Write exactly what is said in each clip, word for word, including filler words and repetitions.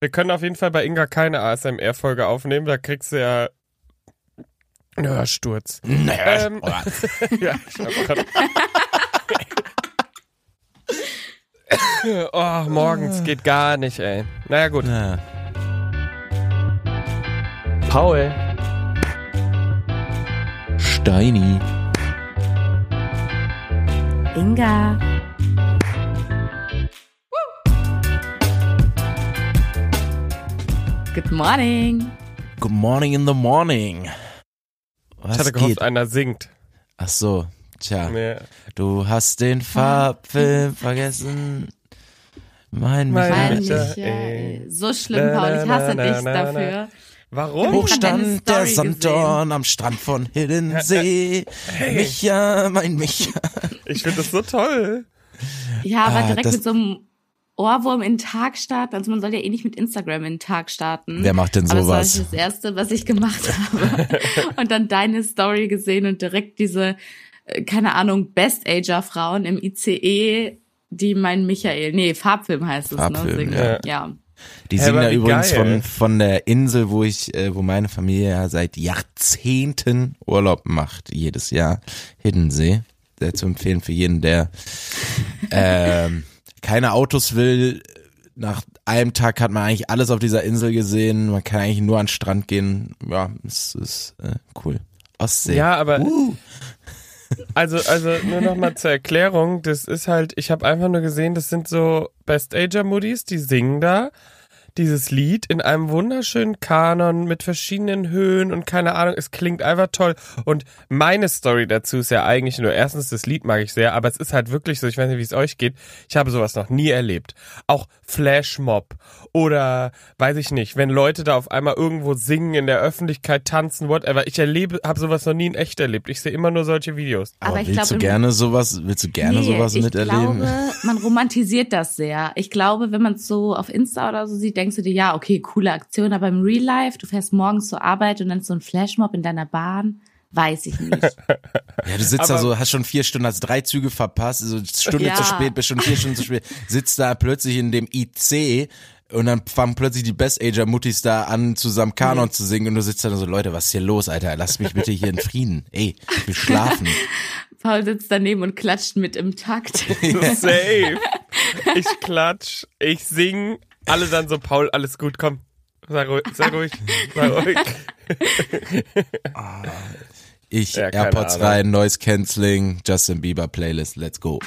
Wir können auf jeden Fall bei Inga keine A S M R-Folge aufnehmen, da kriegst du ja Hörsturz. Naja, ähm, ja, ich hab grad... Oh, morgens geht gar nicht, ey. Naja, gut. Na. Paul Steini Inga Woo. Good morning. Good morning in the morning. Was ich hatte gehofft, geht? Einer singt. Ach so, tja. Nee. Du hast den Farbfilm vergessen. Mein, mein Michael. So schlimm, Paul. Ich hasse na, na, dich na, dafür. Na. Warum? Hochstand der Sanddorn am Strand von Hiddensee. Hey. Micha, mein Micha. Ich finde das so toll. Ja, aber ah, direkt mit so einem Ohrwurm in den Tag starten. Also man soll ja eh nicht mit Instagram in den Tag starten. Wer macht denn sowas? Aber das war das Erste, was ich gemacht habe. Und dann deine Story gesehen und direkt diese, keine Ahnung, Best-Ager-Frauen im I C E, die mein Michael, nee, Farbfilm heißt es. Farbfilm, ne? Ja. ja. Die hey, singen ja übrigens geil. von von der Insel, wo ich, äh, wo meine Familie ja seit Jahrzehnten Urlaub macht, jedes Jahr, Hiddensee. Sehr zu empfehlen für jeden, der äh, keine Autos will. Nach einem Tag hat man eigentlich alles auf dieser Insel gesehen. Man kann eigentlich nur an den Strand gehen. Ja, es ist äh, cool. Ostsee. Ja, aber uh. Also, also nur nochmal zur Erklärung, das ist halt, ich habe einfach nur gesehen, das sind so Best-Ager-Muddies, die singen da dieses Lied in einem wunderschönen Kanon mit verschiedenen Höhen und keine Ahnung, es klingt einfach toll. Und meine Story dazu ist ja eigentlich nur, erstens, das Lied mag ich sehr, aber es ist halt wirklich so, ich weiß nicht, wie es euch geht, ich habe sowas noch nie erlebt. Auch Flashmob oder, weiß ich nicht, wenn Leute da auf einmal irgendwo singen, in der Öffentlichkeit tanzen, whatever. Ich erlebe, habe sowas noch nie in echt erlebt. Ich sehe immer nur solche Videos. Aber, aber ich willst, glaub, du gerne sowas, willst du gerne nee, sowas miterleben? Ich glaube, man romantisiert das sehr. Ich glaube, wenn man es so auf Insta oder so sieht, denkt denkst du dir, ja, okay, coole Aktion, aber im Real Life, du fährst morgens zur Arbeit und dann so ein Flashmob in deiner Bahn, weiß ich nicht. Ja, du sitzt aber da so, hast schon vier Stunden, hast drei Züge verpasst, also Stunde ja. zu spät, bist schon vier Stunden zu spät, sitzt da plötzlich in dem I C und dann fangen plötzlich die Best-Ager-Muttis da an, zusammen Kanon mhm. zu singen und du sitzt da so, Leute, was ist hier los, Alter, lasst mich bitte hier in Frieden, ey, ich will schlafen. Paul sitzt daneben und klatscht mit im Takt. Safe. Ich klatsch, ich sing. Alle dann so, Paul, alles gut, komm, sei ruhig, sei ruhig, sei ruhig. Ich, ja, AirPods Ahnung. Rein, Noise Cancelling, Justin Bieber Playlist, let's go.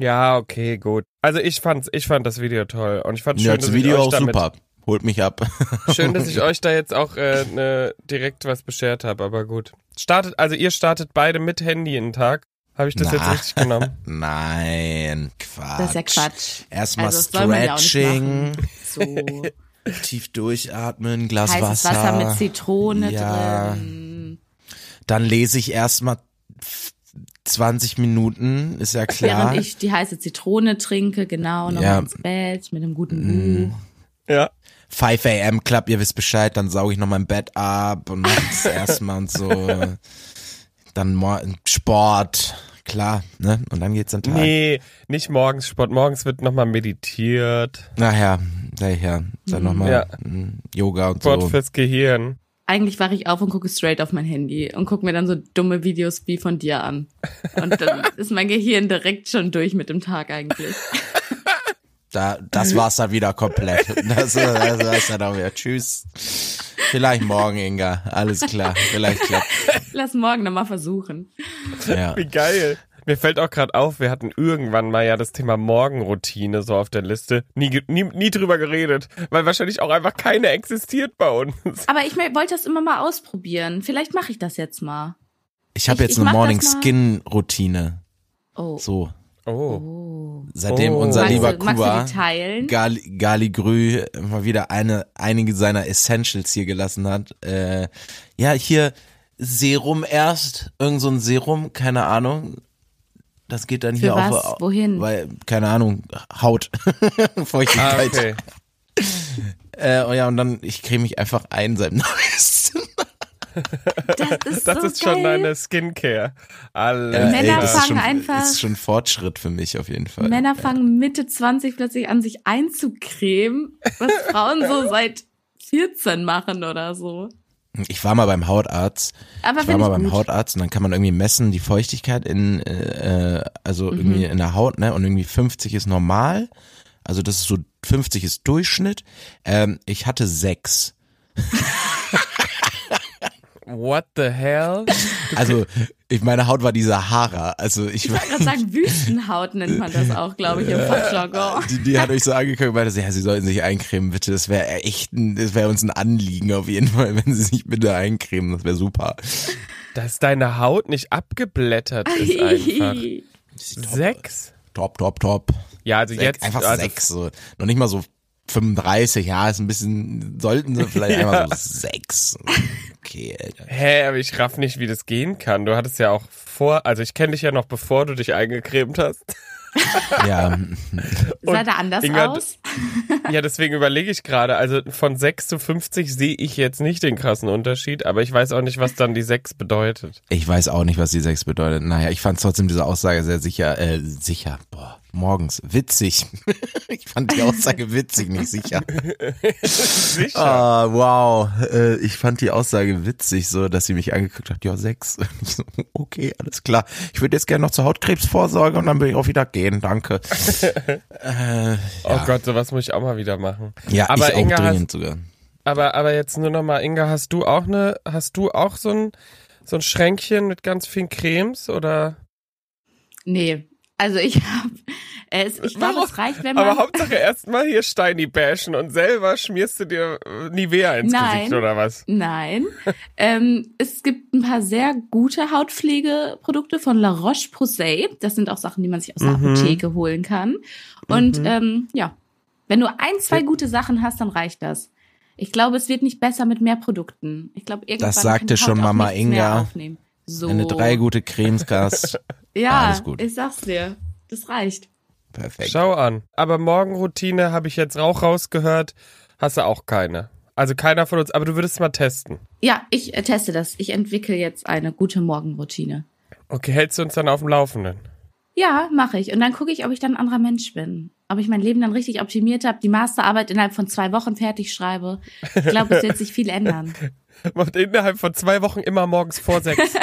Ja, okay, gut. Also ich fand's, ich fand das Video toll und ich fand schön, ja, das dass Video ich euch auch damit, super. Holt mich ab. Schön, dass ich euch da jetzt auch äh, ne, direkt was beschert habe, aber gut. Startet, also ihr startet beide mit Handy in den Tag. Habe ich das Na. jetzt richtig genommen? Nein, Quatsch. Das ist ja Quatsch. Erstmal also Stretching, ja so. Tief durchatmen, Glas Heißes Wasser. Wasser mit Zitrone ja. drin. Dann lese ich erstmal zwanzig Minuten, ist ja klar. Während ich die heiße Zitrone trinke, genau, nochmal ja. ins Bett mit einem guten mm. Buch. Ja. five a.m. Club, ihr wisst Bescheid, dann sauge ich noch mein Bett ab und mach's erstmal und so. Dann morgen Sport, klar, ne? Und dann geht's dann Tag. Nee, nicht morgens Sport. Morgens wird nochmal meditiert. Naja, naja, dann mhm. nochmal ja. Yoga und Sport so. Sport fürs Gehirn. Eigentlich wache ich auf und gucke straight auf mein Handy und gucke mir dann so dumme Videos wie von dir an. Und dann ist mein Gehirn direkt schon durch mit dem Tag eigentlich. Da, das war's dann wieder komplett. Das, das war's dann auch wieder. Tschüss. Vielleicht morgen, Inga. Alles klar. Vielleicht klappt. Lass morgen nochmal versuchen. Ja. Wie geil. Mir fällt auch gerade auf, wir hatten irgendwann mal ja das Thema Morgenroutine so auf der Liste. Nie, nie, nie drüber geredet, weil wahrscheinlich auch einfach keine existiert bei uns. Aber ich wollte das immer mal ausprobieren. Vielleicht mache ich das jetzt mal. Ich habe jetzt ich eine Morning-Skin-Routine. Oh. So. Oh. Seitdem oh. unser magst lieber du, Kuba Gali, Gali Grü mal wieder eine, einige seiner Essentials hier gelassen hat. Äh, ja, hier Serum erst, irgend so ein Serum, keine Ahnung. Das geht dann Für hier was? Auf. Wohin? Weil, keine Ahnung, Haut. Feuchtigkeit. Ah, okay. äh, oh ja, und dann, ich creme mich einfach ein seit neuestem. Das ist, das so ist geil. Schon deine Skincare. Alles ja, Männer ey, fangen schon, einfach. Das ist schon Fortschritt für mich auf jeden Fall. Männer ja. fangen Mitte zwanzig plötzlich an, sich einzucremen, was Frauen so seit vierzehn machen oder so. Ich war mal beim Hautarzt. Aber ich war mal ich beim gut. Hautarzt und dann kann man irgendwie messen die Feuchtigkeit in äh, also mhm. irgendwie in der Haut, ne? Und irgendwie fünfzig ist normal. Also das ist so fünfzig ist Durchschnitt. Ähm, ich hatte sechs. What the hell? Also ich, meine Haut war die Sahara. Also ich, ich wollte gerade sagen, Wüstenhaut nennt man das auch, glaube ich, im Fachjargon. Die, die hat euch so angeguckt und meinte, ja, sie sollten sich eincremen, bitte. Das wäre echt, ein, das wäre uns ein Anliegen auf jeden Fall, wenn sie sich bitte eincremen. Das wäre super. Dass deine Haut nicht abgeblättert ist einfach. Sechs? Top, top, top. Ja, also sechs, jetzt. Einfach also sechs. So. Noch nicht mal so fünfunddreißig, ja, ist ein bisschen, sollten sie vielleicht ja. einmal so sechs. Okay, Alter. Hä, aber ich raff nicht, wie das gehen kann. Du hattest ja auch vor, also ich kenne dich ja noch, bevor du dich eingecremt hast. Ja. Sah da anders Inga, aus? Ja, deswegen überlege ich gerade, also von sechs zu fünfzig sehe ich jetzt nicht den krassen Unterschied, aber ich weiß auch nicht, was dann die sechs bedeutet. Ich weiß auch nicht, was die sechs bedeutet. Naja, ich fand trotzdem diese Aussage sehr sicher, äh, sicher, boah. Morgens. Witzig. Ich fand die Aussage witzig, nicht sicher. Sicher. Oh, wow. Ich fand die Aussage witzig, so, dass sie mich angeguckt hat. Ja, sechs. Ich so, okay, alles klar. Ich würde jetzt gerne noch zur Hautkrebsvorsorge und dann will ich auch wieder gehen. Danke. äh, ja. Oh Gott, sowas muss ich auch mal wieder machen. Ja, aber ich auch Inga dringend hast, sogar. Aber, aber jetzt nur nochmal, Inga, hast du auch eine, hast du auch so ein, so ein Schränkchen mit ganz vielen Cremes oder? Nee. Also ich habe, äh, ich glaube, es reicht, wenn man... Aber Hauptsache erstmal hier Steini bashen und selber schmierst du dir Nivea ins nein, Gesicht oder was? Nein, ähm, es gibt ein paar sehr gute Hautpflegeprodukte von La Roche Posay. Das sind auch Sachen, die man sich aus der mhm. Apotheke holen kann. Und mhm. ähm, ja, wenn du ein, zwei gute Sachen hast, dann reicht das. Ich glaube, es wird nicht besser mit mehr Produkten. Ich glaube, irgendwann das sagte schon Mama Inga. So. Eine drei gute Cremes, Gast. Ja, alles gut. Ich sag's dir. Das reicht. Perfekt. Schau an. Aber Morgenroutine habe ich jetzt auch rausgehört. Hast du auch keine? Also keiner von uns, aber du würdest mal testen. Ja, ich teste das. Ich entwickle jetzt eine gute Morgenroutine. Okay, hältst du uns dann auf dem Laufenden? Ja, mache ich. Und dann gucke ich, ob ich dann ein anderer Mensch bin. Ob ich mein Leben dann richtig optimiert habe, die Masterarbeit innerhalb von zwei Wochen fertig schreibe. Ich glaube, es wird sich viel ändern. Macht innerhalb von zwei Wochen immer morgens vor sechs.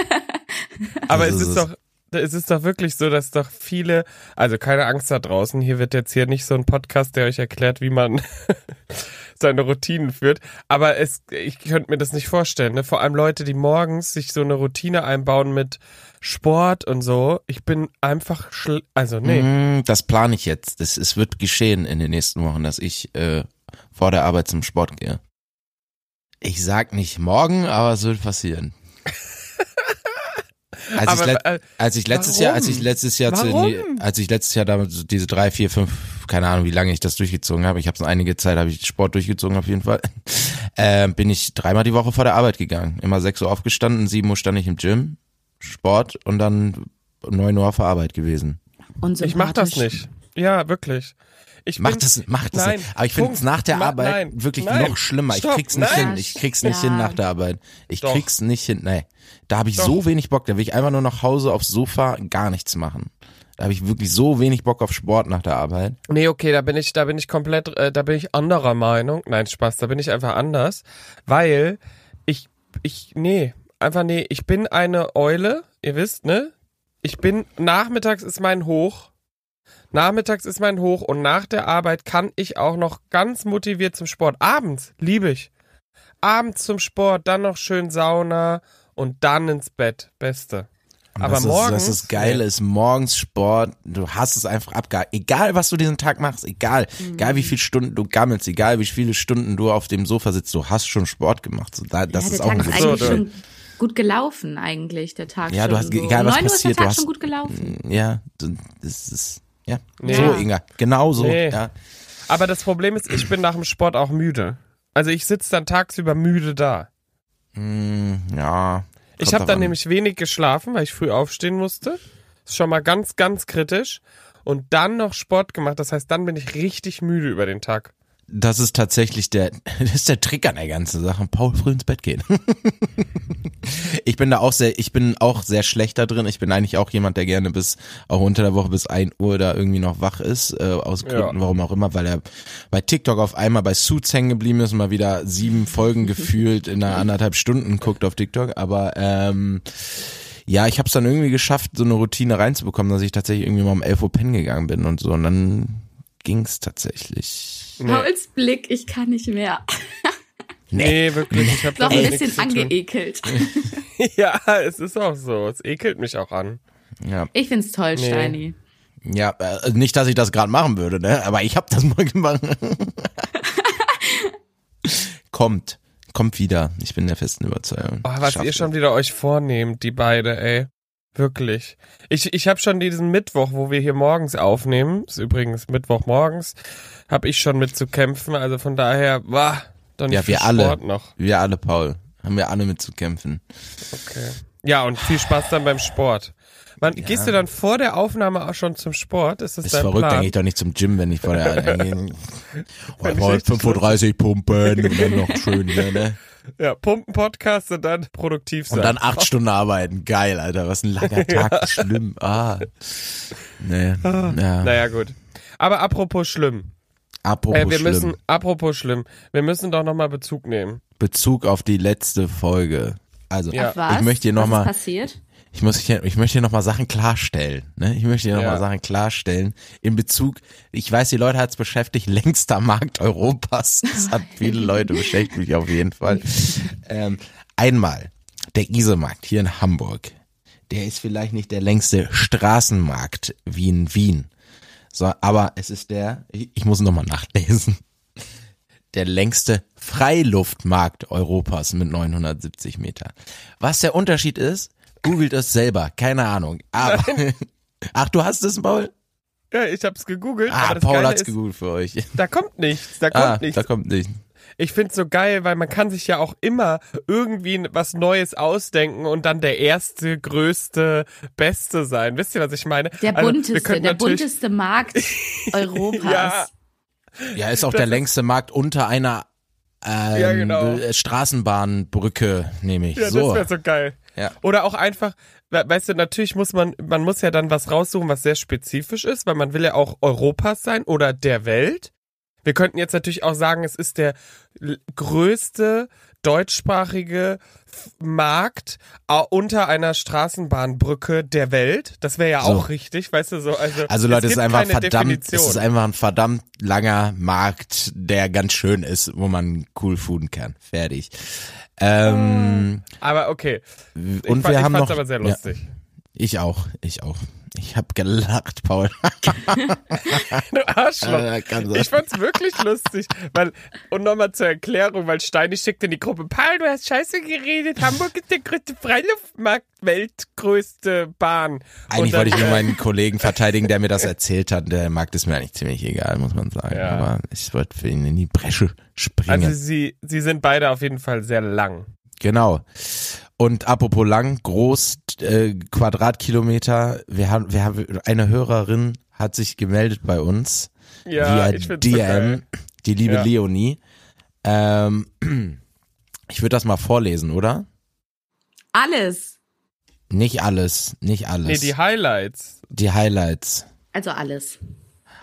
Aber es ist doch... Es ist doch wirklich so, dass doch viele, also keine Angst da draußen, hier wird jetzt hier nicht so ein Podcast, der euch erklärt, wie man seine Routinen führt, aber es, ich könnte mir das nicht vorstellen, ne? Vor allem Leute, die morgens sich so eine Routine einbauen mit Sport und so, ich bin einfach, schl- also nee. Das plane ich jetzt, das, es wird geschehen in den nächsten Wochen, dass ich äh, vor der Arbeit zum Sport gehe. Ich sag nicht morgen, aber es wird passieren. Als, aber, ich le- als ich letztes warum? Jahr, als ich letztes Jahr, zu, als ich letztes Jahr damit diese drei, vier, fünf, keine Ahnung, wie lange ich das durchgezogen habe, ich habe es einige Zeit, habe ich Sport durchgezogen auf jeden Fall, äh, bin ich dreimal die Woche vor der Arbeit gegangen, immer sechs Uhr aufgestanden, sieben Uhr stand ich im Gym, Sport und dann neun Uhr auf der Arbeit gewesen. Ich mach das nicht, ja wirklich. Ich mach das, mach das nein, nicht. Aber ich finde es nach der Arbeit nein, wirklich nein, noch schlimmer. Stopp, ich krieg's nicht nein. hin. Ich krieg's nicht ja. hin nach der Arbeit. Ich Doch. krieg's nicht hin. Nee. Da habe ich Doch. so wenig Bock. Da will ich einfach nur nach Hause aufs Sofa gar nichts machen. Da habe ich wirklich so wenig Bock auf Sport nach der Arbeit. Nee, okay, da bin ich, da bin ich komplett, äh, da bin ich anderer Meinung. Nein, Spaß, da bin ich einfach anders. Weil ich, ich, nee, einfach nee, ich bin eine Eule, ihr wisst, ne? Ich bin, nachmittags ist mein Hoch. Nachmittags ist mein Hoch und nach der Arbeit kann ich auch noch ganz motiviert zum Sport. Abends liebe ich. Abends zum Sport, dann noch schön Sauna und dann ins Bett. Beste. Aber das morgens... Ist, das ist geil, nee. Ist morgens Sport, du hast es einfach abgehakt. Egal, was du diesen Tag machst, egal. Mhm. Egal, wie viele Stunden du gammelst, egal, wie viele Stunden du auf dem Sofa sitzt, du hast schon Sport gemacht. So, da, das ja, ist auch Tag ein bisschen... gut gelaufen eigentlich, der Tag ja, schon. Ja, du hast, so. egal was neun Uhr passiert, ist der Tag du hast, schon gut gelaufen. Ja, das ist, ja, nee. So Inga, genau so. Nee. Ja. Aber das Problem ist, ich bin nach dem Sport auch müde. Also ich sitze dann tagsüber müde da. Mm, ja. Ich habe dann an. nämlich wenig geschlafen, weil ich früh aufstehen musste. Ist schon mal ganz, ganz kritisch. Und dann noch Sport gemacht, das heißt, dann bin ich richtig müde über den Tag. das ist tatsächlich der, das ist der Trick an der ganzen Sache. Paul, früh ins Bett gehen. Ich bin da auch sehr, ich bin auch sehr schlecht da drin. Ich bin eigentlich auch jemand, der gerne bis, auch unter der Woche bis ein Uhr da irgendwie noch wach ist, äh, aus Gründen, ja. warum auch immer, weil er bei TikTok auf einmal bei Suits hängen geblieben ist und mal wieder sieben Folgen gefühlt in einer anderthalb Stunden guckt auf TikTok, aber, ähm, ja, ich habe es dann irgendwie geschafft, so eine Routine reinzubekommen, dass ich tatsächlich irgendwie mal um elf Uhr pennen gegangen bin und so. Und dann ging's tatsächlich. Nee. Pauls Blick, ich kann nicht mehr. Nee, nee wirklich. Ich habe doch ein bisschen angeekelt. Ja, es ist auch so. Es ekelt mich auch an. Ja. Ich find's toll, nee. Steini. Ja, äh, nicht, dass ich das gerade machen würde, ne? Aber ich habe das mal gemacht. Kommt. Kommt wieder. Ich bin der festen Überzeugung. Oh, was ihr schon wieder euch vornehmt, die beide, ey. Wirklich. Ich, ich habe schon diesen Mittwoch, wo wir hier morgens aufnehmen, ist übrigens Mittwoch morgens, habe ich schon mit zu kämpfen. Also von daher, wah, dann ja, viel wir Sport alle, noch. Wir alle, Paul, haben wir alle mit zu kämpfen. Okay. Ja, und viel Spaß dann beim Sport. Man, ja. Gehst du dann vor der Aufnahme auch schon zum Sport? Ist das ist dein verrückt, Plan? Dann gehe ich doch nicht zum Gym, wenn ich vor der Aufnahme oh, fünf Uhr dreißig pumpen und dann noch schön hier, ne? Ja, pumpen, Podcast und dann produktiv sein. Und dann acht Stunden arbeiten. Geil, Alter, was ein langer Tag. Ja. Schlimm. Ah. Nee. Ah. Ja. Naja, gut. Aber apropos schlimm. Apropos äh, wir schlimm. Müssen, apropos schlimm. Wir müssen doch nochmal Bezug nehmen. Bezug auf die letzte Folge. Also, ja. Was? Ich möchte hier noch mal, was ist passiert? Ich muss hier, ich möchte hier nochmal Sachen klarstellen, ne? Ich möchte hier nochmal ja. Sachen klarstellen. In Bezug, ich weiß, die Leute hat's beschäftigt, längster Markt Europas. Das hat viele Leute beschäftigt, mich auf jeden Fall. Ähm, einmal, der Giesemarkt hier in Hamburg, der ist vielleicht nicht der längste Straßenmarkt wie in Wien. So, aber es ist der, ich, ich muss nochmal nachlesen, der längste Freiluftmarkt Europas mit neunhundertsiebzig Meter. Was der Unterschied ist, googelt es selber, keine Ahnung. Aber ach, du hast es, Paul? Ja, ich hab's gegoogelt. Ah, aber das Paul Geile hat's ist, gegoogelt für euch. Da kommt nichts, da kommt ah, nichts. Da kommt nichts. Ich find's so geil, weil man kann sich ja auch immer irgendwie was Neues ausdenken und dann der erste, größte, beste sein. Wisst ihr, was ich meine? Der also, bunteste, der bunteste Markt Europas. Ja. Ja, ist auch das der längste Markt unter einer ähm, ja, genau. Straßenbahnbrücke, nehme ich. Ja, so. Das wäre so geil. Ja. Oder auch einfach, weißt du, natürlich muss man, man muss ja dann was raussuchen, was sehr spezifisch ist, weil man will ja auch Europas sein oder der Welt. Wir könnten jetzt natürlich auch sagen, es ist der größte deutschsprachige Markt unter einer Straßenbahnbrücke der Welt. Das wäre ja so. Auch richtig, weißt du, so. Also, also Leute, es, es, ist einfach verdammt, es ist einfach ein verdammt langer Markt, der ganz schön ist, wo man cool fooden kann. Fertig. Ähm, aber okay. Ich und fand, wir ich haben noch, aber sehr lustig. Ja, ich auch, ich auch. Ich hab gelacht, Paul. Du Arschloch. Ich fand's wirklich lustig. Weil, und nochmal zur Erklärung, weil Steini schickt in die Gruppe, Paul, du hast scheiße geredet, Hamburg ist der größte Freiluftmarkt, weltgrößte Bahn. Eigentlich dann, wollte ich nur meinen Kollegen verteidigen, der mir das erzählt hat. Der Markt ist mir eigentlich ziemlich egal, muss man sagen. Ja. Aber ich wollte für ihn in die Bresche springen. Also sie, sie sind beide auf jeden Fall sehr lang. Genau. Und apropos lang, groß, äh, Quadratkilometer, wir haben, wir haben, eine Hörerin hat sich gemeldet bei uns. Ja, via ich find's D M, so die liebe ja. Leonie. Ähm, ich würde das mal vorlesen, oder? Alles. Nicht alles, nicht alles. Nee, die Highlights. Die Highlights. Also alles.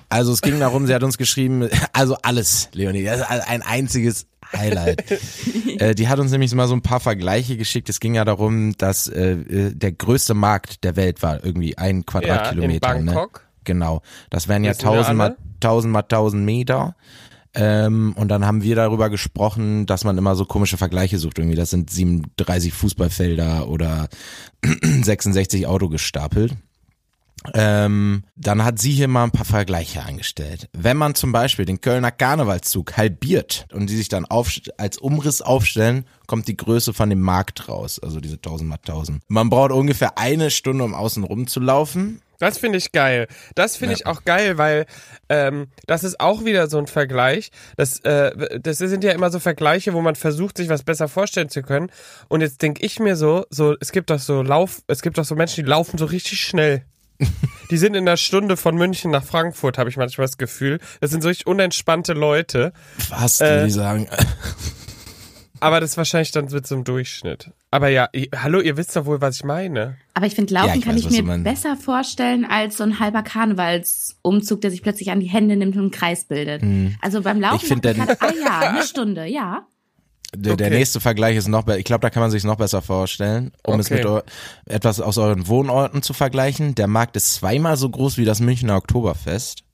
Also es ging darum, sie hat uns geschrieben, also alles, Leonie, das ist ein einziges Highlight. äh, die hat uns nämlich mal so ein paar Vergleiche geschickt. Es ging ja darum, dass äh, der größte Markt der Welt war, irgendwie ein Quadratkilometer. Ja, in Bangkok. Ne? Genau, das wären ja tausend mal tausend mal tausend Meter. Ähm, und dann haben wir darüber gesprochen, dass man immer so komische Vergleiche sucht. Irgendwie, das sind siebenunddreißig Fußballfelder oder sechsundsechzig Auto gestapelt. Ähm, dann hat sie hier mal ein paar Vergleiche angestellt. Wenn man zum Beispiel den Kölner Karnevalszug halbiert und die sich dann auf, als Umriss aufstellen, kommt die Größe von dem Markt raus, also diese tausend mal tausend. Man braucht ungefähr eine Stunde, um außen rum zu laufen. Das finde ich geil. Das finde ja. ich auch geil, weil ähm, das ist auch wieder so ein Vergleich. Das, äh, das sind ja immer so Vergleiche, wo man versucht, sich was besser vorstellen zu können. Und jetzt denke ich mir so, so, es gibt doch so Lauf, es gibt doch so Menschen, die laufen so richtig schnell. Die sind in einer Stunde von München nach Frankfurt, habe ich manchmal das Gefühl. Das sind so richtig unentspannte Leute. Was, äh, die sagen... Aber das ist wahrscheinlich dann mit so einem Durchschnitt. Aber ja, ich, hallo, ihr wisst doch wohl, was ich meine. Aber ich finde, Laufen ja, ich kann weiß, ich mir besser vorstellen als so ein halber Karnevalsumzug, der sich plötzlich an die Hände nimmt und einen Kreis bildet. Mhm. Also beim Laufen ich dann, ich grad, ah ja, eine Stunde, ja. Der, okay. der nächste Vergleich ist noch besser. Ich glaube, da kann man sich es noch besser vorstellen, um okay. es mit eu- etwas aus euren Wohnorten zu vergleichen. Der Markt ist zweimal so groß wie das Münchner Oktoberfest.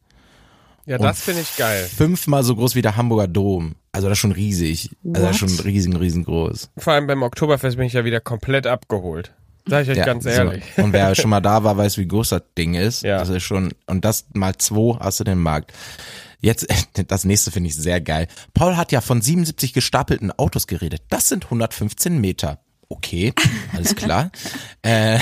Ja, das finde ich geil. Fünfmal so groß wie der Hamburger Dom. Also das ist schon riesig. What? Also das ist schon riesen, riesengroß. Vor allem beim Oktoberfest bin ich ja wieder komplett abgeholt. Sag ich euch ja, ganz ehrlich. So. Und wer schon mal da war, weiß, wie groß das Ding ist. Ja. Das ist schon, und das mal zwei hast du den Markt. Jetzt, das nächste finde ich sehr geil. Paul hat ja von siebenundsiebzig gestapelten Autos geredet. Das sind hundertfünfzehn Meter. Okay, alles klar. äh,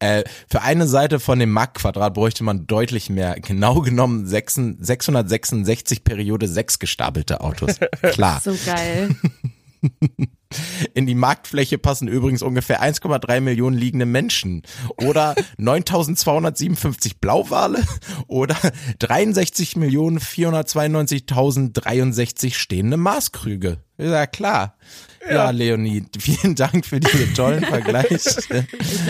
äh, für eine Seite von dem Marktquadrat bräuchte man deutlich mehr. Genau genommen sechshundertsechsundsechzig Periode sechs gestapelte Autos. Klar. So geil. In die Marktfläche passen übrigens ungefähr eins Komma drei Millionen liegende Menschen oder neuntausendzweihundertsiebenundfünfzig Blauwale oder dreiundsechzig Millionen vierhundertzweiundneunzigtausenddreiundsechzig stehende Maßkrüge. Ja, klar. Ja, ja Leonie, vielen Dank für diesen tollen Vergleich. Ich glaube,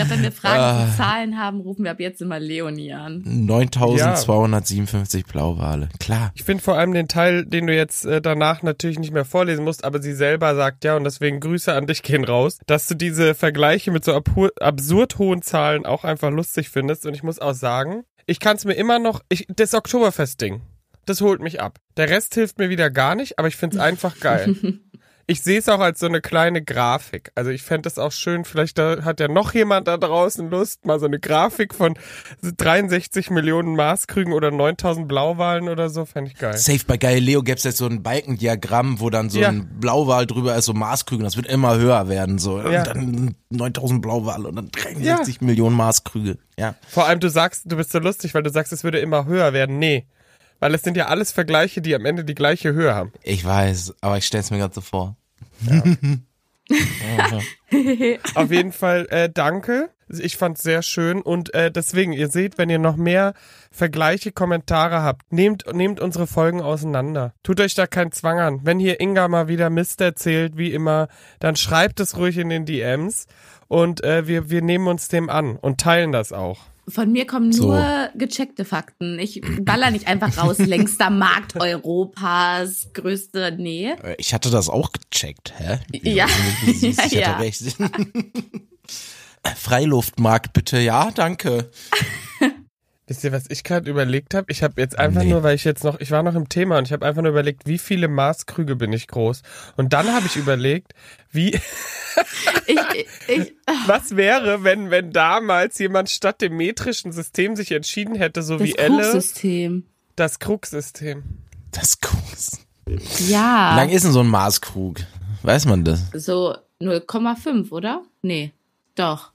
wenn wir Fragen zu äh, Zahlen haben, rufen wir ab jetzt immer Leonie an. neuntausendzweihundertsiebenundfünfzig ja. Blauwale, klar. Ich finde vor allem den Teil, den du jetzt danach natürlich nicht mehr vorlesen musst, aber sie selber sagt ja, und deswegen Grüße an dich gehen raus, dass du diese Vergleiche mit so abhur- absurd hohen Zahlen auch einfach lustig findest. Und ich muss auch sagen, ich kann es mir immer noch, ich, das Oktoberfest-Ding, das holt mich ab. Der Rest hilft mir wieder gar nicht, aber ich finde es einfach geil. Ich sehe es auch als so eine kleine Grafik. Also ich fände das auch schön, vielleicht da, hat ja noch jemand da draußen Lust, mal so eine Grafik von dreiundsechzig Millionen Maßkrügen oder neuntausend Blauwalen oder so, fände ich geil. Safe, bei Galileo gäbe es jetzt so ein Balkendiagramm, wo dann so ja. ein Blauwal drüber ist, so Maßkrügen, das wird immer höher werden. so ja. Und dann neuntausend Blauwale und dann dreiundsechzig ja. Millionen Maßkrüge. Ja. Vor allem, du sagst, du bist so lustig, weil du sagst, es würde immer höher werden. Nee. Weil es sind ja alles Vergleiche, die am Ende die gleiche Höhe haben. Ich weiß, aber ich stelle es mir gerade so vor. Ja. Auf jeden Fall äh, danke. Ich fand's sehr schön und äh, deswegen, ihr seht, wenn ihr noch mehr Vergleiche, Kommentare habt, nehmt, nehmt unsere Folgen auseinander. Tut euch da keinen Zwang an. Wenn hier Inga mal wieder Mist erzählt, wie immer, dann schreibt es ruhig in den D Ms und äh, wir, wir nehmen uns dem an und teilen das auch. Von mir kommen nur so gecheckte Fakten. Ich baller nicht einfach raus, längster Markt Europas, größte Nähe. Ich hatte das auch gecheckt, hä? Wie ja. ja, ich hatte ja. recht. Freiluftmarkt bitte, ja, danke. Wisst ihr, was ich gerade überlegt habe? Ich habe jetzt einfach nee. nur, weil ich jetzt noch, ich war noch im Thema und ich habe einfach nur überlegt, wie viele Maßkrüge bin ich groß? Und dann habe ich überlegt, wie, ich, ich, was wäre, wenn, wenn damals jemand statt dem metrischen System sich entschieden hätte, so das wie Elle. Das Krugsystem. Das Krugsystem. Das Krugs. Ja. Wie lang ist denn so ein Maßkrug? Weiß man das? So null Komma fünf, oder? Nee, doch.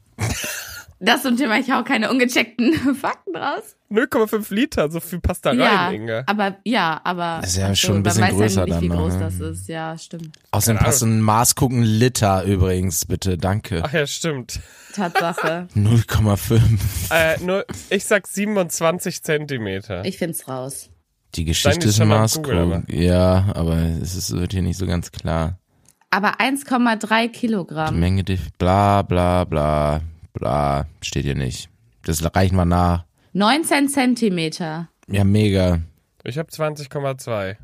Das ist so ein Thema, ich hau keine ungecheckten Fakten raus. null Komma fünf Liter, so viel passt da rein, ja, Inge. Aber, ja, aber. Das ist ja schon so, ein bisschen größer ja nicht, dann. Ich weiß nicht, wie groß das ist, ja, stimmt. Außerdem passt ein Maßkrug ein Liter übrigens, bitte, danke. Ach ja, stimmt. Tatsache. null Komma fünf. Äh, nur, ich sag siebenundzwanzig Zentimeter. Ich find's raus. Die Geschichte ist ein Maßkrug. Ja, aber es ist, wird hier nicht so ganz klar. Aber eins Komma drei Kilogramm. Die Menge, bla, bla, bla. Bla, steht hier nicht. Das reichen wir nach. neunzehn Zentimeter. Ja, mega. Ich habe zwanzig Komma zwei.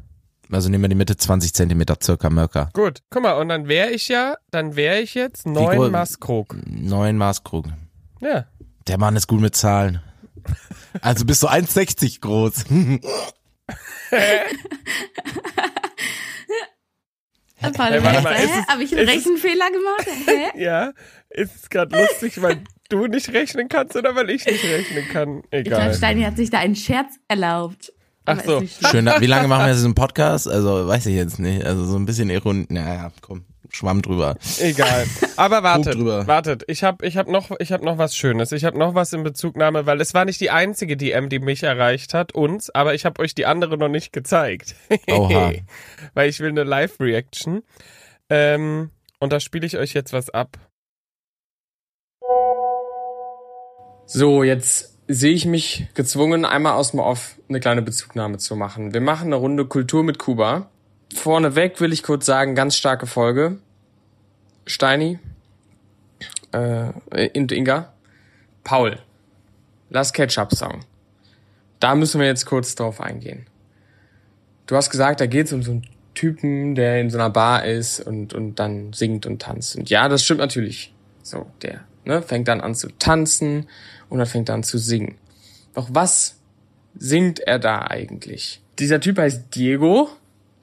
Also nehmen wir die Mitte, zwanzig Zentimeter circa Mörker. Gut, guck mal, und dann wäre ich ja, dann wäre ich jetzt neun Maßkrug. neun Maßkrug. Ja. Der Mann ist gut mit Zahlen. Also bist du eins Komma sechzig groß. Hey, warte mal, habe ich einen Rechenfehler gemacht? Hä? Ja, ist es gerade lustig, weil du nicht rechnen kannst oder weil ich nicht rechnen kann? Egal. Ich glaube, Steini hat sich da einen Scherz erlaubt. Ach so. Schön, wie lange machen wir jetzt einen Podcast? Also, weiß ich jetzt nicht. Also, so ein bisschen Ironie. Naja, komm, Schwamm drüber. Egal. Aber wartet, wartet. Ich habe ich hab noch, ich hab noch was Schönes. Ich habe noch was in Bezugnahme, weil es war nicht die einzige D M, die mich erreicht hat, uns, aber ich habe euch die andere noch nicht gezeigt. Oha. Weil ich will eine Live-Reaction. Ähm, und da spiele ich euch jetzt was ab. So, jetzt sehe ich mich gezwungen, einmal aus dem Off eine kleine Bezugnahme zu machen. Wir machen eine Runde Kultur mit Kuba. Vorneweg will ich kurz sagen, ganz starke Folge. Steini, äh, Inga, Paul, Last Ketchup-Song. Da müssen wir jetzt kurz drauf eingehen. Du hast gesagt, da geht's um so einen Typen, der in so einer Bar ist und und dann singt und tanzt. Und ja, das stimmt natürlich. So, der ne, fängt dann an zu tanzen und dann fängt er an zu singen. Doch was singt er da eigentlich? Dieser Typ heißt Diego,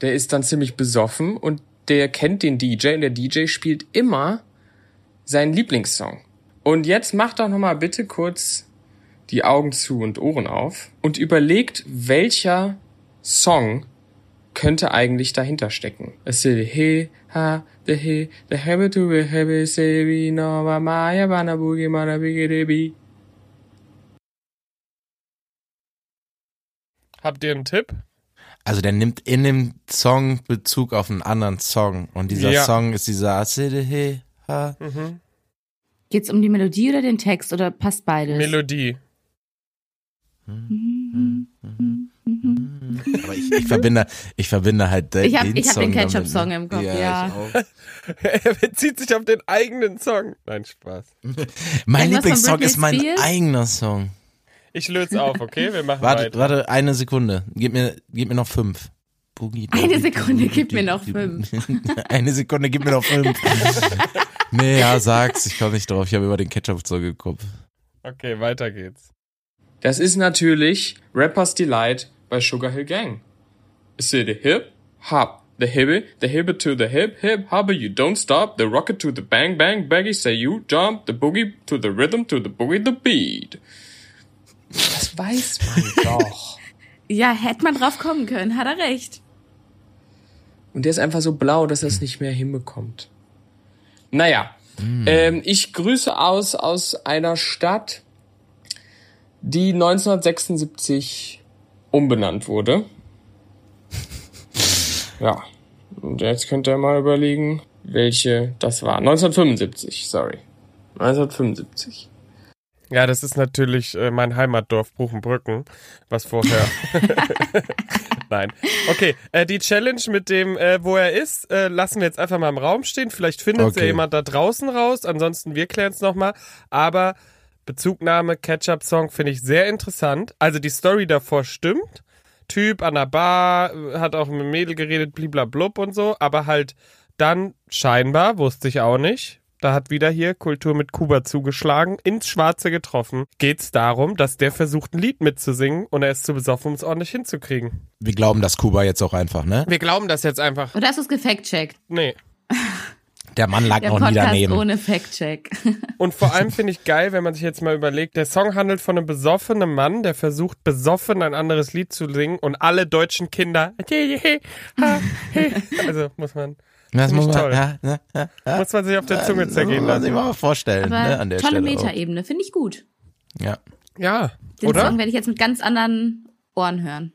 der ist dann ziemlich besoffen und der kennt den D J und der D J spielt immer seinen Lieblingssong. Und jetzt macht doch nochmal bitte kurz die Augen zu und Ohren auf und überlegt, welcher Song könnte eigentlich dahinter stecken. Es ist he ha the he the have to be have say we know my bana boogie mana biggie. Habt ihr einen Tipp? Also der nimmt in dem Song Bezug auf einen anderen Song. Und dieser ja. Song ist dieser He, Ha. Mhm. Geht's um die Melodie oder den Text oder passt beides? Melodie. Aber ich, ich verbinde, ich verbinde halt den ich hab, den Ich habe den Ketchup-Song im Kopf, ja. ja. Er bezieht sich auf den eigenen Song. Nein, Spaß. Mein Lieblingssong ist mein Spiel? eigener Song. Ich löse auf, okay? Wir machen warte, weiter. Warte, eine Sekunde. Gib mir, gib mir noch fünf. Boogie, Boogie, eine Sekunde, Boogie, gib mir noch fünf. Eine Sekunde, gib mir noch fünf. Nee, ja, sag's. Ich komme nicht drauf. Ich habe über den Ketchup zurückgeguckt. Okay, weiter geht's. Das ist natürlich Rappers Delight bei Sugarhill Gang. It's the hip, hop, the hibby, the hibby to the hip, hip, hobby, you don't stop, the rocket to the bang, bang, baggy, say you jump, the boogie to the rhythm, to the boogie, the beat. Das weiß man doch. Ja, hätte man drauf kommen können, hat er recht. Und der ist einfach so blau, dass er es nicht mehr hinbekommt. Naja, mm. ähm, ich grüße aus aus einer Stadt, die neunzehnhundertsechsundsiebzig umbenannt wurde. Ja, und jetzt könnt ihr mal überlegen, welche das war. neunzehnhundertfünfundsiebzig, sorry. neunzehnhundertfünfundsiebzig. Ja, das ist natürlich äh, mein Heimatdorf Buchenbrücken, was vorher... Nein. Okay, äh, die Challenge mit dem, äh, wo er ist, äh, lassen wir jetzt einfach mal im Raum stehen. Vielleicht findet okay. ja jemand da draußen raus, ansonsten wir klären es nochmal. Aber Bezugnahme, Ketchup-Song finde ich sehr interessant. Also die Story davor stimmt. Typ an der Bar, hat auch mit Mädel geredet, bliblablub und so. Aber halt dann scheinbar, wusste ich auch nicht... Da hat wieder hier Kultur mit Kuba zugeschlagen, ins Schwarze getroffen. Geht's darum, dass der versucht, ein Lied mitzusingen und er ist zu besoffen, um es ordentlich hinzukriegen. Wir glauben das Kuba jetzt auch einfach, ne? Wir glauben das jetzt einfach. Oder hast du es gefact-checkt? Nee. Der Mann lag der noch Podcast nie daneben. Ohne Fact-Check. Und vor allem finde ich geil, wenn man sich jetzt mal überlegt, der Song handelt von einem besoffenen Mann, der versucht, besoffen ein anderes Lied zu singen und alle deutschen Kinder also muss man... Das muss man, ja, ja, ja. muss man sich auf der Zunge zergehen lassen. Das muss man sich mal vorstellen. Aber ne, an der tolle Metaebene, finde ich gut. Ja. Ja, Den oder? Song werde ich jetzt mit ganz anderen Ohren hören.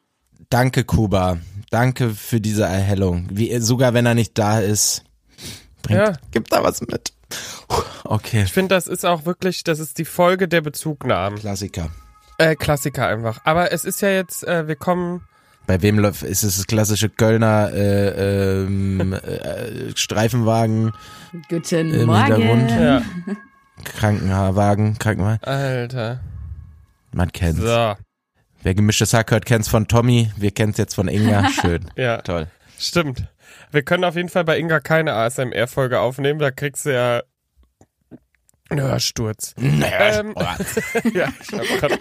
Danke, Kuba. Danke für diese Erhellung. Wie, sogar wenn er nicht da ist, bringt, ja. gibt da was mit. Okay. Ich finde, das ist auch wirklich, das ist die Folge der Bezugnahmen. Klassiker. Äh, Klassiker einfach. Aber es ist ja jetzt, äh, wir kommen... Bei wem läuft, ist es das klassische Kölner äh, ähm, äh, Streifenwagen? Guten Morgen. Ja. Krankenwagen, Krankenwagen. Alter. Man kennt's. So. Wer gemischtes Hack hört, kennt's von Tommy. Wir kennen's jetzt von Inga. Schön. Ja. Toll. Stimmt. Wir können auf jeden Fall bei Inga keine A S M R-Folge aufnehmen. Da kriegst du ja einen Hörsturz. Ähm, ja, ich hab grad...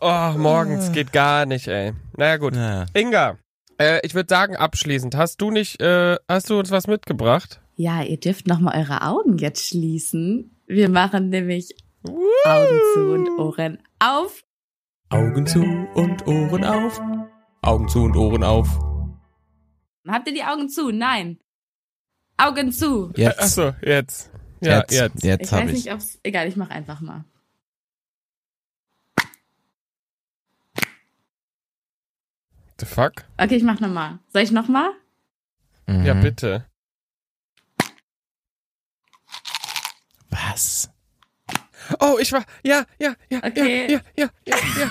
Oh, morgens geht gar nicht, ey. Naja, gut. Ja. Inga, äh, ich würde sagen, abschließend, hast du nicht, äh, hast du uns was mitgebracht? Ja, ihr dürft nochmal eure Augen jetzt schließen. Wir machen nämlich Woo! Augen zu und Ohren auf. Augen zu und Ohren auf. Augen zu und Ohren auf. Habt ihr die Augen zu? Nein. Augen zu. Jetzt. Achso, jetzt. Ja, jetzt. jetzt. jetzt ich weiß nicht, ob's. Egal, ich mach einfach mal. The fuck? Okay, ich mach nochmal. Soll ich nochmal? Mhm. Ja, bitte. Was? Oh, ich war, ja, ja, ja, okay. ja, ja, ja, ja, ja.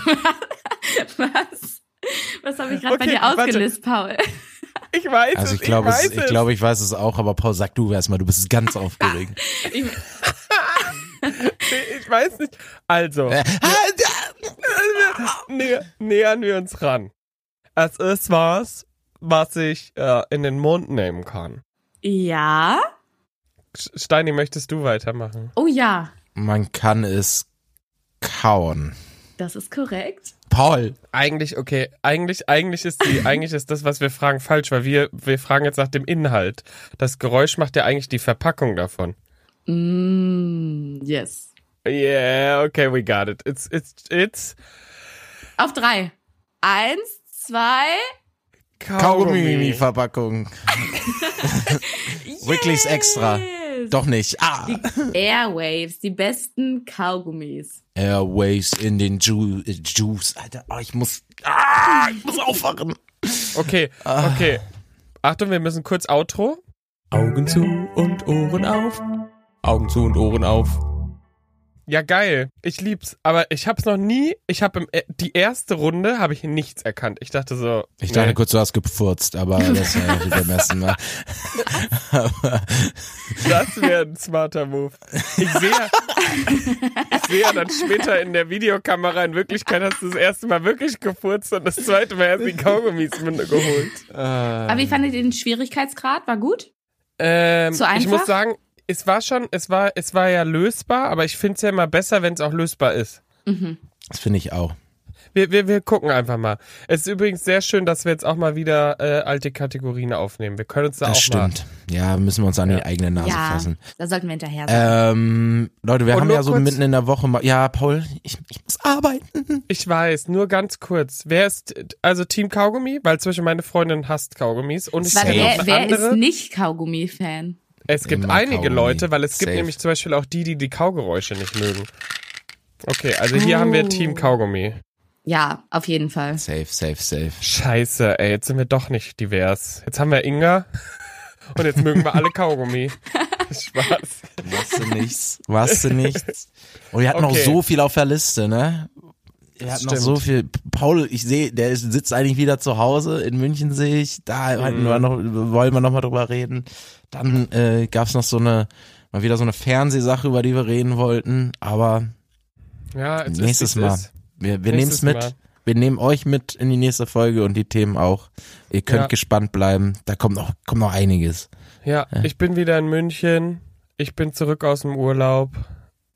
Was? Was habe ich gerade okay, bei dir ausgelöst, warte. Paul? Ich weiß also ich es, glaub, ich weiß es. Ich glaube, ich weiß es auch, aber Paul, sag du erst mal, du bist ganz aufgeregt. ich, ich weiß nicht. Also, näher, nähern wir uns ran. Es ist was, was ich äh, in den Mund nehmen kann. Ja? Steini, möchtest du weitermachen? Oh ja. Man kann es kauen. Das ist korrekt. Paul. Eigentlich, okay, eigentlich, eigentlich ist die, eigentlich ist das, was wir fragen, falsch, weil wir, wir fragen jetzt nach dem Inhalt. Das Geräusch macht ja eigentlich die Verpackung davon. Mm, yes. Yeah, okay, we got it. It's, it's, it's. Auf drei. Eins, zwei. Kaugummi-Verpackung. Wrigley's Extra. Doch nicht. Ah. Die Airwaves, die besten Kaugummis. Airwaves in den Ju- Juice. Alter, oh, ich muss. Ah, ich muss aufwachen. Okay, okay. Achtung, wir müssen kurz Outro. Augen zu und Ohren auf. Augen zu und Ohren auf. Ja, geil. Ich lieb's. Aber ich hab's noch nie. Ich hab im, die erste Runde habe ich nichts erkannt. Ich dachte so. Ich dachte nee. kurz, du hast gepfurzt, aber das war ja beim ersten Mal. Das wäre ein smarter Move. Ich sehe ich seh ja dann später in der Videokamera, in Wirklichkeit hast du das erste Mal wirklich gepfurzt und das zweite Mal hast du die Kaugummis geholt. Aber wie fandet ihr den Schwierigkeitsgrad? War gut? Ähm, Zu einfach? Ich muss sagen, Es war schon, es war, es war ja lösbar, aber ich finde es ja immer besser, wenn es auch lösbar ist. Mhm. Das finde ich auch. Wir, wir, wir gucken einfach mal. Es ist übrigens sehr schön, dass wir jetzt auch mal wieder äh, alte Kategorien aufnehmen. Wir können uns da das auch stimmt. mal... Das stimmt. Ja, müssen wir uns an ja. die eigene Nase ja, fassen. Da sollten wir hinterher sein. Ähm, Leute, wir Und haben ja so kurz, mitten in der Woche mal... Ja, Paul, ich, ich muss arbeiten. Ich weiß, nur ganz kurz. Wer ist... Also Team Kaugummi, weil zwischen meine Freundin hasst Kaugummis. Und ich wer, wer ist nicht Kaugummi-Fan? Es gibt Immer einige Kaugummi. Leute, weil es Safe. gibt nämlich zum Beispiel auch die, die die Kaugeräusche nicht mögen. Okay, also hier oh. haben wir Team Kaugummi. Ja, auf jeden Fall. Safe, safe, safe. Scheiße, ey, jetzt sind wir doch nicht divers. Jetzt haben wir Inga und jetzt mögen wir alle Kaugummi. Spaß. Machst du nichts, machst du nichts. Und wir hatten okay. noch so viel auf der Liste, ne? Er hat noch so viel. Paul, ich sehe, der ist, sitzt eigentlich wieder zu Hause. In München sehe ich. Da mhm. wir noch, wollen wir nochmal drüber reden. Dann äh, gab es noch so eine, mal wieder so eine Fernsehsache, über die wir reden wollten. Aber ja, nächstes ist, Mal. Ist. Wir, wir nehmen es mit. Mal. Wir nehmen euch mit in die nächste Folge und die Themen auch. Ihr könnt ja. gespannt bleiben. Da kommt noch, kommt noch einiges. Ja, ja, ich bin wieder in München. Ich bin zurück aus dem Urlaub.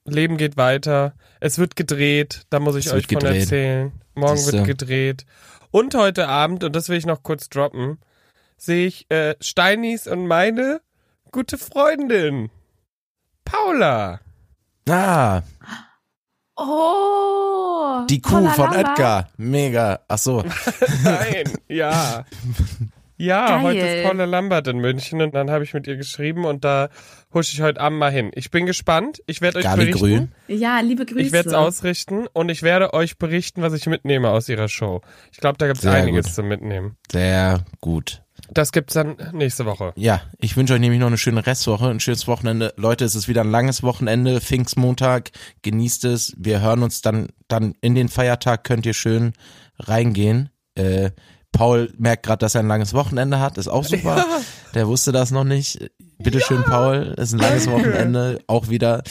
Leben geht weiter. Es wird gedreht. Da muss ich es euch von gedreht. erzählen. Morgen Siehste. wird gedreht. Und heute Abend, und das will ich noch kurz droppen, sehe ich äh, Steinis und meine gute Freundin Paula. Ah. Oh. Die Kuh Paula von Lambert. Edgar. Mega. Ach so. Nein. Ja. Ja, Geil. heute ist Paula Lambert in München und dann habe ich mit ihr geschrieben und da husche ich heute Abend mal hin. Ich bin gespannt. Ich werde euch Gabi berichten. Grün. Ja, liebe Grüße. Ich werde es ausrichten und ich werde euch berichten, was ich mitnehme aus ihrer Show. Ich glaube, da gibt es einiges gut. zu mitnehmen. Sehr gut. Das gibt's dann nächste Woche. Ja, ich wünsche euch nämlich noch eine schöne Restwoche, ein schönes Wochenende. Leute, es ist wieder ein langes Wochenende, Pfingstmontag, genießt es. Wir hören uns dann, dann in den Feiertag, könnt ihr schön reingehen. Äh, Paul merkt gerade, dass er ein langes Wochenende hat, ist auch super. Ja. Der wusste das noch nicht. Bitteschön, ja. Paul, ist ein langes Wochenende, auch wieder.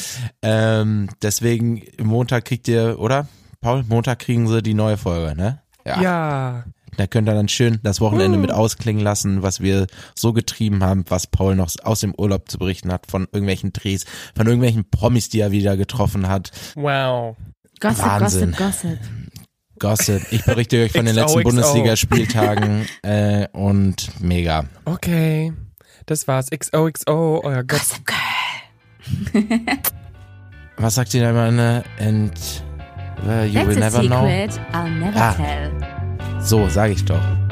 Ähm, deswegen, Montag kriegt ihr, oder? Paul, Montag kriegen sie die neue Folge, ne? Ja. ja. Da könnt ihr dann schön das Wochenende uh. mit ausklingen lassen, was wir so getrieben haben, was Paul noch aus dem Urlaub zu berichten hat, von irgendwelchen Drehs, von irgendwelchen Promis, die er wieder getroffen hat. Wow. Gossip, Wahnsinn. Gossip, Gossip. Gossip. Ich berichte euch von den letzten Bundesliga-Spieltagen äh, und mega. Okay, das war's. X O X O, euer Gossip Girl. Was sagt ihr da immer? Ne? And uh, you That's will never a secret know. I'll never ah. tell. So, sag ich doch.